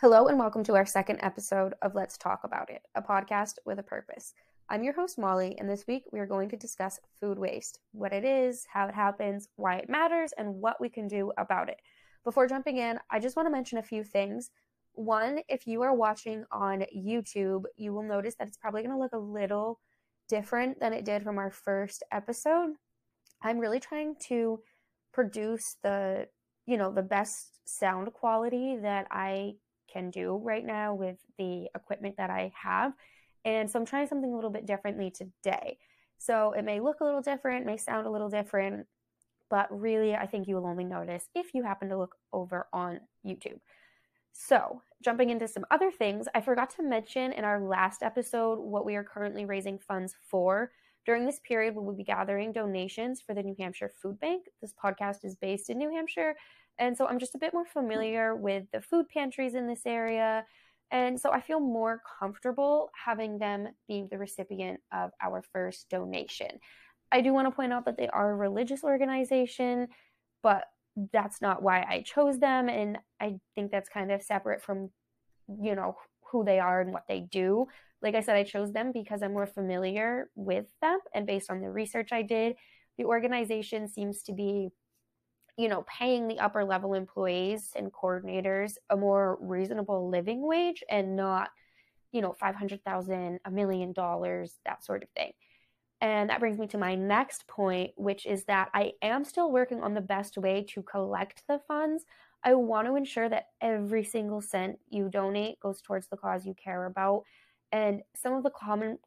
Hello and welcome to our second episode of Let's Talk About It, a podcast with a purpose. I'm your host, Molly, and this week we are going to discuss food waste, what it is, how it happens, why it matters, and what we can do about it. Before jumping in, I just want to mention a few things. One, if you are watching on YouTube, you will notice that it's probably going to look a little different than it did from our first episode. I'm really trying to produce the best sound quality that I can do right now with the equipment that I have. And so I'm trying something a little bit differently today. So it may look a little different, may sound a little different, but really I think you will only notice if you happen to look over on YouTube. So jumping into some other things, I forgot to mention in our last episode what we are currently raising funds for. During this period, we will be gathering donations for the New Hampshire Food Bank. This podcast is based in New Hampshire, and so I'm just a bit more familiar with the food pantries in this area, and so I feel more comfortable having them be the recipient of our first donation. I do want to point out that they are a religious organization, but that's not why I chose them, and I think that's kind of separate from, who they are and what they do. Like I said, I chose them because I'm more familiar with them, and based on the research I did, the organization seems to be paying the upper level employees and coordinators a more reasonable living wage and not, $500,000, $1 million, that sort of thing. And that brings me to my next point, which is that I am still working on the best way to collect the funds. I want to ensure that every single cent you donate goes towards the cause you care about. And some of the common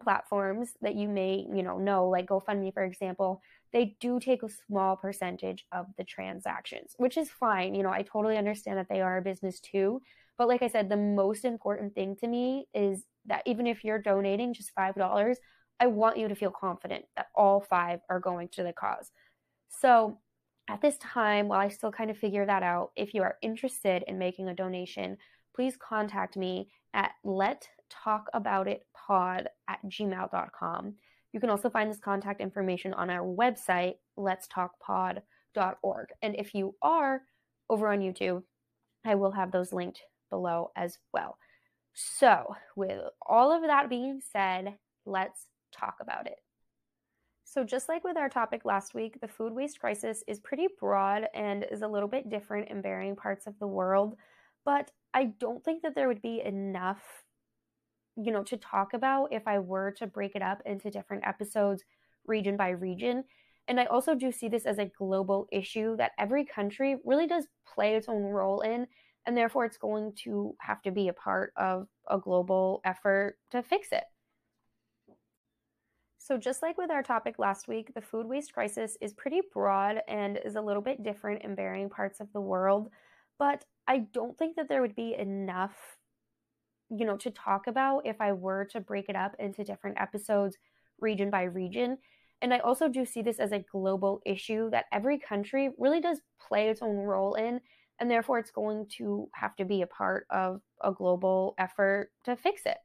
platforms that you may, know, like GoFundMe, for example, they do take a small percentage of the transactions, which is fine. I totally understand that they are a business too. But like I said, the most important thing to me is that even if you're donating just $5, I want you to feel confident that all $5 are going to the cause. So at this time, while I still kind of figure that out, if you are interested in making a donation, please contact me at lettalkaboutitpod@gmail.com. You can also find this contact information on our website, letstalkpod.org. And if you are over on YouTube, I will have those linked below as well. So with all of that being said, let's talk about it. So just like with our topic last week, the food waste crisis is pretty broad and is a little bit different in varying parts of the world, but I don't think that there would be enough, to talk about if I were to break it up into different episodes, region by region. And I also do see this as a global issue that every country really does play its own role in, and therefore it's going to have to be a part of a global effort to fix it. So just like with our topic last week, the food waste crisis is pretty broad and is a little bit different in varying parts of the world, but I don't think that there would be enough, to talk about if I were to break it up into different episodes, region by region. And I also do see this as a global issue that every country really does play its own role in, and therefore it's going to have to be a part of a global effort to fix it.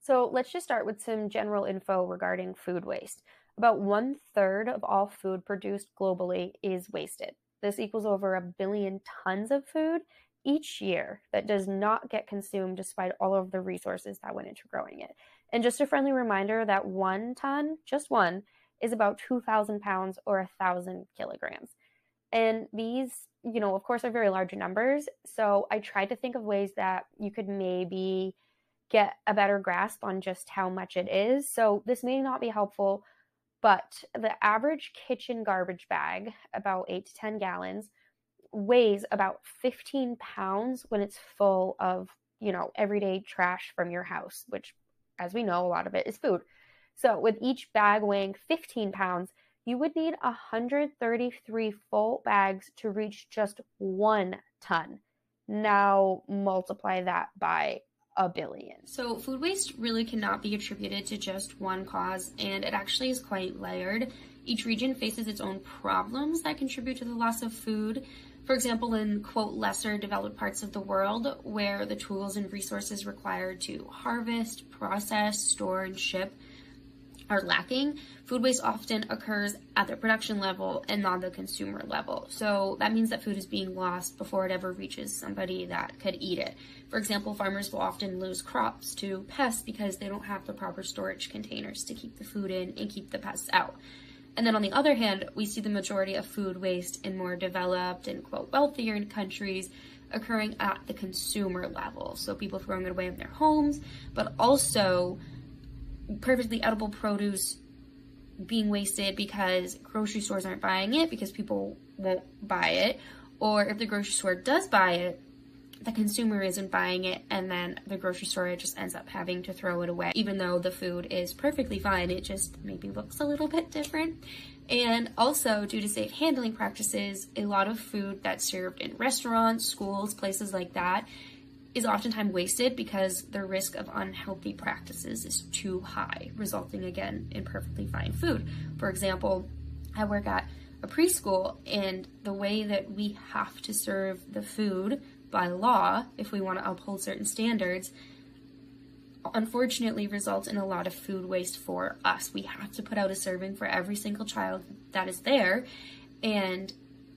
So let's just start with some general info regarding food waste. About 1/3 of all food produced globally is wasted. This equals over 1 billion tons of food each year that does not get consumed despite all of the resources that went into growing it. And just a friendly reminder that 1 ton, just one, is about 2,000 pounds or 1,000 kilograms. And these, of course, are very large numbers. So I tried to think of ways that you could maybe get a better grasp on just how much it is. So this may not be helpful, but the average kitchen garbage bag, about 8 to 10 gallons, weighs about 15 pounds when it's full of, everyday trash from your house, which, as we know, a lot of it is food. So with each bag weighing 15 pounds, you would need 133 full bags to reach just 1 ton. Now multiply that by 1 billion. So food waste really cannot be attributed to just one cause, and it actually is quite layered. Each region faces its own problems that contribute to the loss of food. For example, in, quote, lesser developed parts of the world, where the tools and resources required to harvest, process, store, and ship are lacking, food waste often occurs at the production level and not the consumer level. So that means that food is being lost before it ever reaches somebody that could eat it. For example, farmers will often lose crops to pests because they don't have the proper storage containers to keep the food in and keep the pests out. And then on the other hand, we see the majority of food waste in more developed and, quote, wealthier countries occurring at the consumer level. So people throwing it away in their homes, but also perfectly edible produce being wasted because grocery stores aren't buying it because people won't buy it, or if the grocery store does buy it, the consumer isn't buying it, and then the grocery store just ends up having to throw it away, even though the food is perfectly fine. It just maybe looks a little bit different. And also, due to safe handling practices, a lot of food that's served in restaurants, schools, places like that is oftentimes wasted because the risk of unhealthy practices is too high, resulting again in perfectly fine food. For example, I work at a preschool, and the way that we have to serve the food by law, if we want to uphold certain standards, unfortunately results in a lot of food waste for us. We have to put out a serving for every single child that is there, and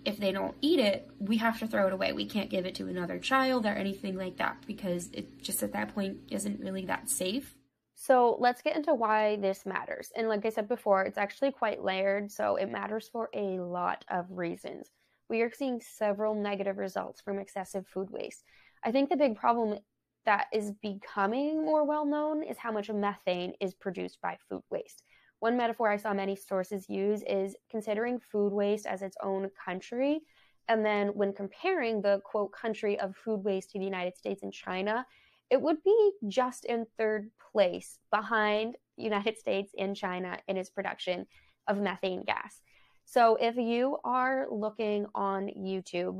if they don't eat it, we have to throw it away. We can't give it to another child or anything like that because it just at that point isn't really that safe. So let's get into why this matters. And like I said before, it's actually quite layered, so it matters for a lot of reasons. We are seeing several negative results from excessive food waste. I think the big problem that is becoming more well known is how much methane is produced by food waste. One metaphor I saw many sources use is considering food waste as its own country, and then when comparing the, quote, country of food waste to the United States and China, it would be just in third place behind the United States and China in its production of methane gas. So if you are looking on YouTube,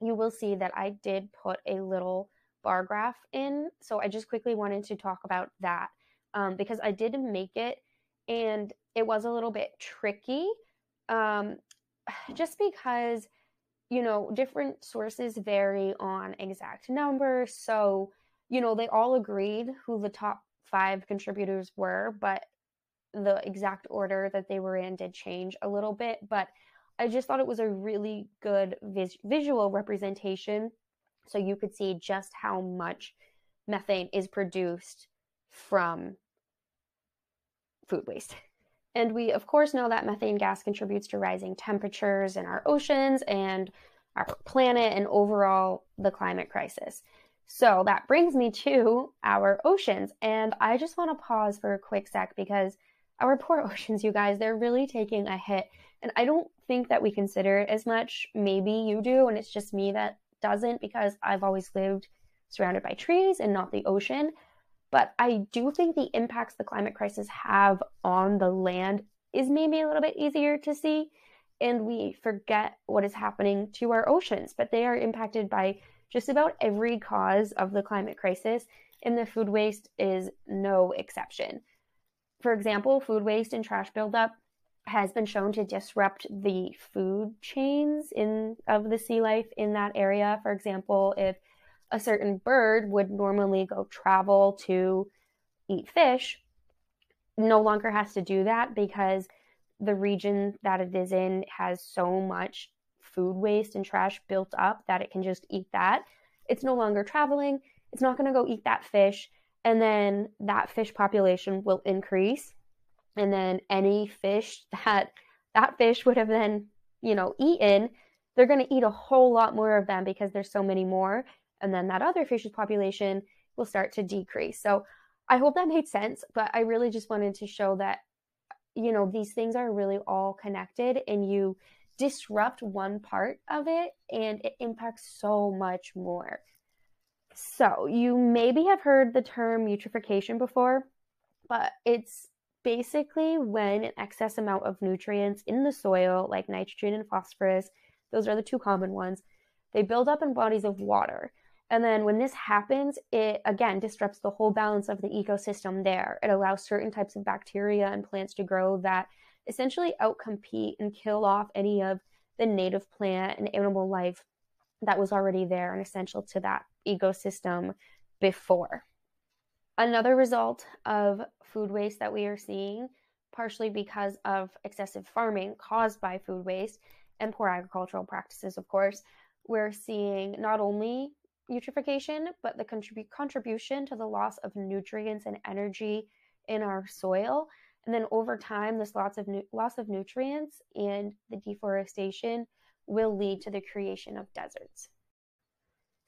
you will see that I did put a little bar graph in, so I just quickly wanted to talk about that because I did make it, and it was a little bit tricky just because, you know, different sources vary on exact numbers. So, you know, they all agreed who the top 5 contributors were, but the exact order that they were in did change a little bit. But I just thought it was a really good visual representation, so you could see just how much methane is produced from food waste. And we of course know that methane gas contributes to rising temperatures in our oceans and our planet and overall the climate crisis. So that brings me to our oceans, and I just want to pause for a quick sec because our poor oceans, you guys, they're really taking a hit, and I don't think that we consider it as much. Maybe you do, and it's just me that doesn't, because I've always lived surrounded by trees and not the ocean. But I do think the impacts the climate crisis have on the land is maybe a little bit easier to see, and we forget what is happening to our oceans. But they are impacted by just about every cause of the climate crisis, and the food waste is no exception. For example, food waste and trash buildup has been shown to disrupt the food chains of the sea life in that area. For example, if a certain bird would normally go travel to eat fish, no longer has to do that because the region that it is in has so much food waste and trash built up that it can just eat that. It's no longer traveling. It's not going to go eat that fish. And then that fish population will increase. And then any fish that fish would have then, you know, eaten, they're going to eat a whole lot more of them because there's so many more. And then that other fish's population will start to decrease. So I hope that made sense, but I really just wanted to show that, you know, these things are really all connected, and you disrupt one part of it and it impacts so much more. So you maybe have heard the term eutrophication before, but it's basically when an excess amount of nutrients in the soil, like nitrogen and phosphorus, those are the two common ones, they build up in bodies of water. And then when this happens, it again disrupts the whole balance of the ecosystem there. It allows certain types of bacteria and plants to grow that essentially outcompete and kill off any of the native plant and animal life that was already there and essential to that ecosystem before. Another result of food waste that we are seeing partially because of excessive farming caused by food waste and poor agricultural practices, of course, we're seeing not only eutrophication, but the contribution to the loss of nutrients and energy in our soil. And then over time, this loss of nutrients and the deforestation will lead to the creation of deserts.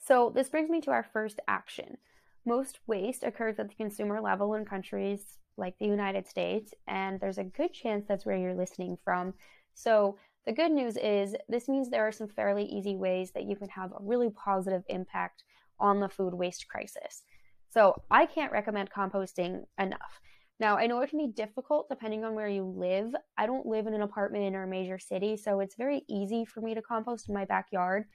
So this brings me to our first action. Most waste occurs at the consumer level in countries like the United States, and there's a good chance that's where you're listening from. So the good news is this means there are some fairly easy ways that you can have a really positive impact on the food waste crisis. So I can't recommend composting enough. Now, I know it can be difficult depending on where you live. I don't live in an apartment or a major city, so it's very easy for me to compost in my backyard.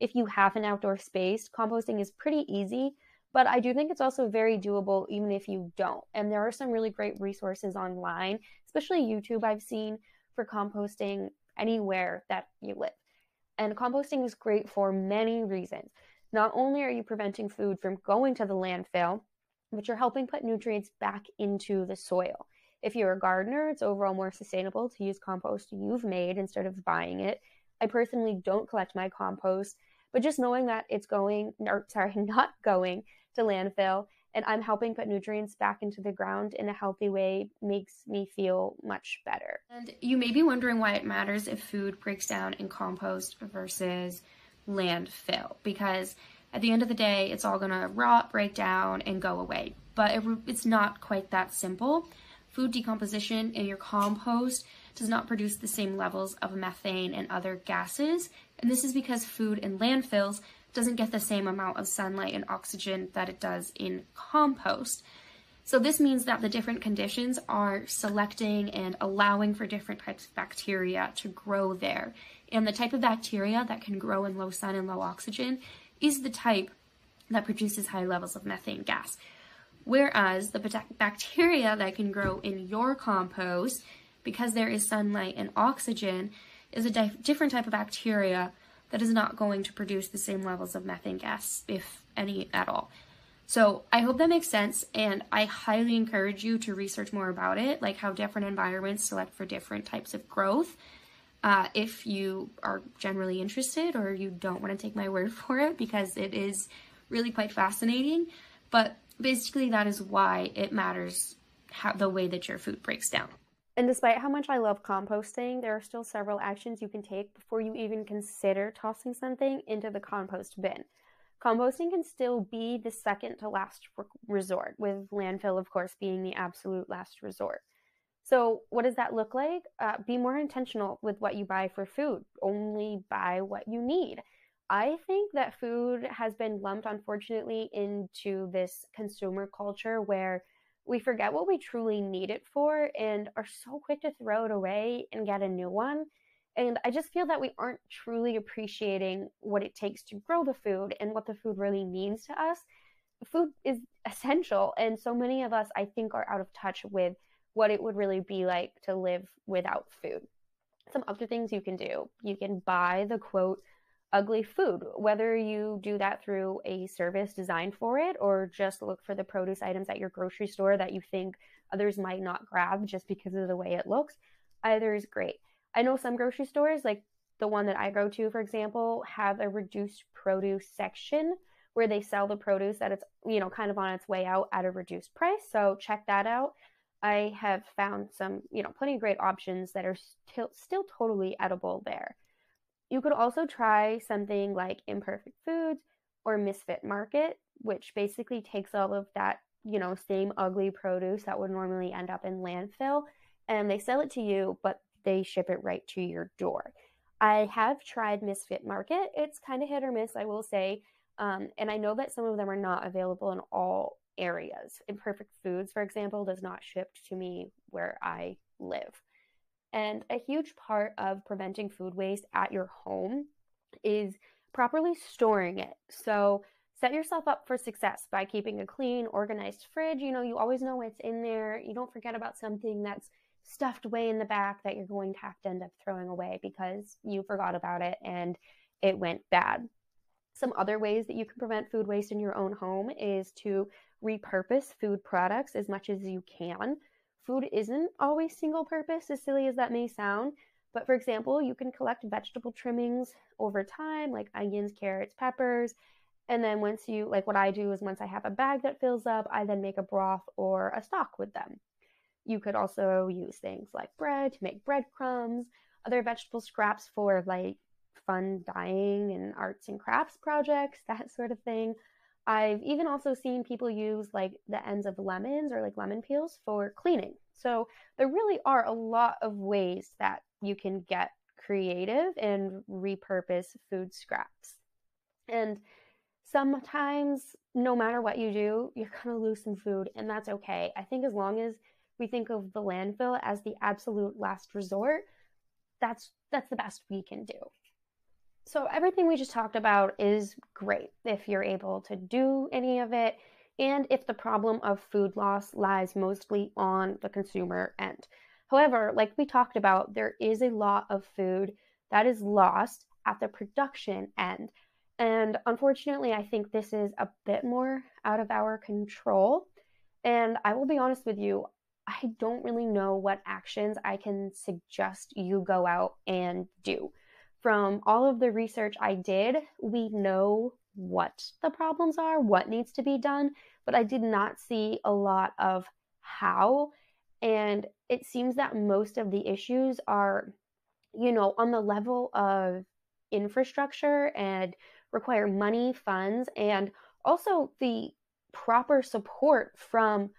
If you have an outdoor space, composting is pretty easy, but I do think it's also very doable even if you don't. And there are some really great resources online, especially YouTube I've seen, for composting anywhere that you live. And composting is great for many reasons. Not only are you preventing food from going to the landfill, but you're helping put nutrients back into the soil. If you're a gardener, it's overall more sustainable to use compost you've made instead of buying it. I personally don't collect my compost, but just knowing that it's not going to landfill, and I'm helping put nutrients back into the ground in a healthy way makes me feel much better. And you may be wondering why it matters if food breaks down in compost versus landfill, because at the end of the day, it's all gonna rot, break down, and go away. But it's not quite that simple. Food decomposition in your compost does not produce the same levels of methane and other gases. And this is because food in landfills doesn't get the same amount of sunlight and oxygen that it does in compost. So this means that the different conditions are selecting and allowing for different types of bacteria to grow there. And the type of bacteria that can grow in low sun and low oxygen is the type that produces high levels of methane gas. Whereas the bacteria that can grow in your compost, because there is sunlight and oxygen, is a different type of bacteria that is not going to produce the same levels of methane gas, if any at all. So I hope that makes sense, and I highly encourage you to research more about it, like how different environments select for different types of growth. If you are generally interested, or you don't want to take my word for it, because it is really quite fascinating. But basically that is why it matters the way that your food breaks down. And despite how much I love composting, there are still several actions you can take before you even consider tossing something into the compost bin. Composting can still be the second to last resort, with landfill, of course, being the absolute last resort. So what does that look like? Be more intentional with what you buy for food. Only buy what you need. I think that food has been lumped, unfortunately, into this consumer culture where we forget what we truly need it for and are so quick to throw it away and get a new one. And I just feel that we aren't truly appreciating what it takes to grow the food and what the food really means to us. Food is essential, and so many of us, I think, are out of touch with what it would really be like to live without food. Some other things you can do. You can buy the quote, ugly food, whether you do that through a service designed for it, or just look for the produce items at your grocery store that you think others might not grab just because of the way it looks. Either is great. I know some grocery stores, like the one that I go to, for example, have a reduced produce section where they sell the produce that it's, kind of on its way out at a reduced price. So check that out. I have found some, plenty of great options that are still totally edible there. You could also try something like Imperfect Foods or Misfit Market, which basically takes all of that, same ugly produce that would normally end up in landfill, and they sell it to you, but they ship it right to your door. I have tried Misfit Market. It's kind of hit or miss, I will say, and I know that some of them are not available in all areas. Imperfect Foods, for example, does not ship to me where I live. And a huge part of preventing food waste at your home is properly storing it. So set yourself up for success by keeping a clean, organized fridge. You always know what's in there. You don't forget about something that's stuffed way in the back that you're going to have to end up throwing away because you forgot about it and it went bad. Some other ways that you can prevent food waste in your own home is to repurpose food products as much as you can. Food isn't always single purpose, as silly as that may sound. But for example, you can collect vegetable trimmings over time, like onions, carrots, peppers. And then once you, like what I do is once I have a bag that fills up, I then make a broth or a stock with them. You could also use things like bread to make breadcrumbs, other vegetable scraps for like fun dyeing and arts and crafts projects, that sort of thing. I've even also seen people use like the ends of lemons or like lemon peels for cleaning. So there really are a lot of ways that you can get creative and repurpose food scraps. And sometimes, no matter what you do, you're going to lose some food, and that's okay. I think as long as we think of the landfill as the absolute last resort, that's the best we can do. So everything we just talked about is great if you're able to do any of it, and if the problem of food loss lies mostly on the consumer end. However, like we talked about, there is a lot of food that is lost at the production end. And unfortunately, I think this is a bit more out of our control. And I will be honest with you, I don't really know what actions I can suggest you go out and do. From all of the research I did, we know what the problems are, what needs to be done, but I did not see a lot of how. And it seems that most of the issues are, you know, on the level of infrastructure and require money, funds, and also the proper support from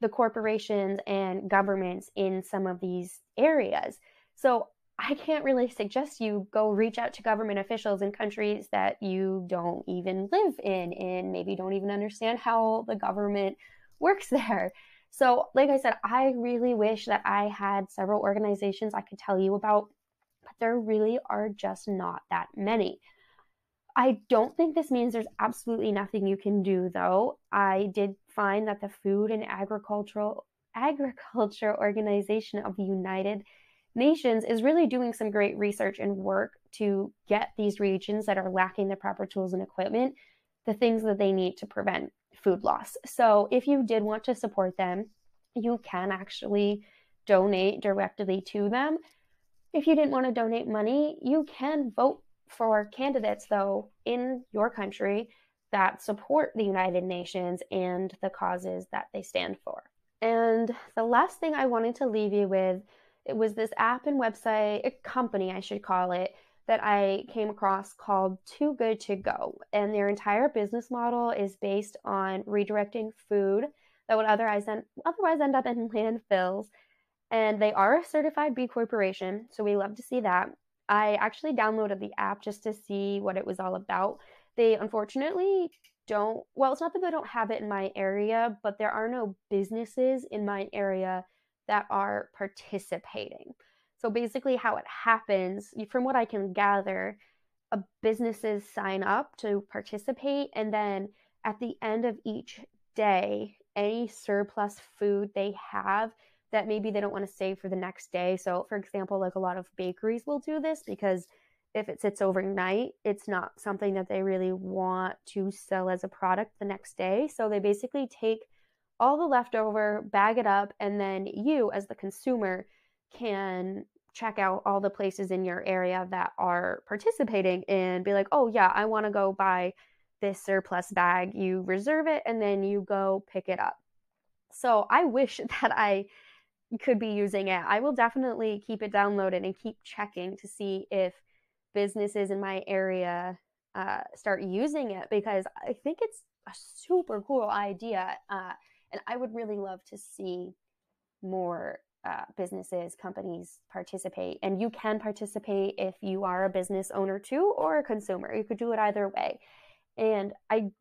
the corporations and governments in some of these areas. So I can't really suggest you go reach out to government officials in countries that you don't even live in and maybe don't even understand how the government works there. So like I said, I really wish that I had several organizations I could tell you about, but there really are just not that many. I don't think this means there's absolutely nothing you can do, though. I did find that the Food and Agricultural Organization of United Nations is really doing some great research and work to get these regions that are lacking the proper tools and equipment, the things that they need to prevent food loss. So if you did want to support them, you can actually donate directly to them. If you didn't want to donate money, you can vote for candidates, though, in your country that support the United Nations and the causes that they stand for. And the last thing I wanted to leave you with, it was this app and website, a company I should call it, that I came across called Too Good To Go. And their entire business model is based on redirecting food that would otherwise end up in landfills. And they are a certified B Corporation, so we love to see that. I actually downloaded the app just to see what it was all about. They unfortunately don't, well, it's not that they don't have it in my area, but there are no businesses in my area that are participating. So basically how it happens, from what I can gather, businesses sign up to participate, and then at the end of each day, any surplus food they have that maybe they don't want to save for the next day. So for example, like a lot of bakeries will do this because if it sits overnight, it's not something that they really want to sell as a product the next day. So they basically take all the leftover, bag it up, and then you as the consumer can check out all the places in your area that are participating and be like, oh yeah, I want to go buy this surplus bag. You reserve it and then you go pick it up. So I wish that I could be using it. I will definitely keep it downloaded and keep checking to see if businesses in my area start using it, because I think it's a super cool idea. And I would really love to see more businesses, companies participate. And you can participate if you are a business owner too, or a consumer. You could do it either way. And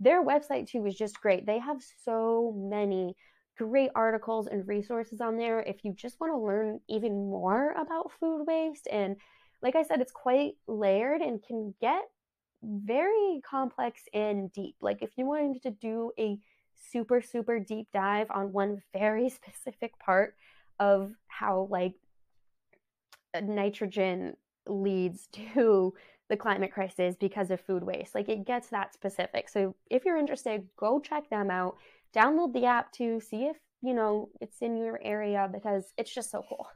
their website too is just great. They have so many great articles and resources on there if you just want to learn even more about food waste. And like I said, it's quite layered and can get very complex and deep. Like if you wanted to do a super, super deep dive on one very specific part of how like nitrogen leads to the climate crisis because of food waste, like it gets that specific. So if you're interested, go check them out, download the app to see if you know, it's in your area, because it's just so cool.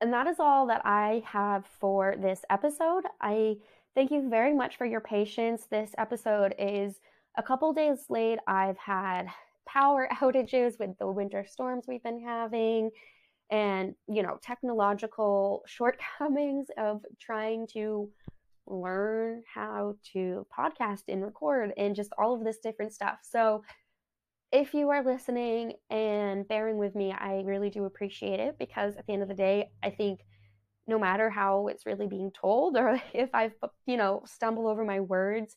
And that is all that I have for this episode. I thank you very much for your patience. This episode is a couple days late. I've had power outages with the winter storms we've been having, and, you know, technological shortcomings of trying to learn how to podcast and record and just all of this different stuff. So if you are listening and bearing with me, I really do appreciate it, because at the end of the day, I think no matter how it's really being told, or if I've, you know, stumble over my words,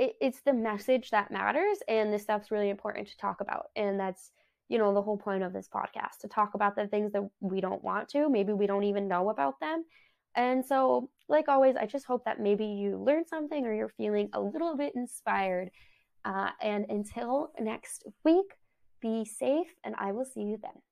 it's the message that matters, and this stuff's really important to talk about. And that's, you know, the whole point of this podcast, to talk about the things that we don't want to, maybe we don't even know about them. And so, like always, I just hope that maybe you learned something, or you're feeling a little bit inspired. And until next week, be safe, and I will see you then.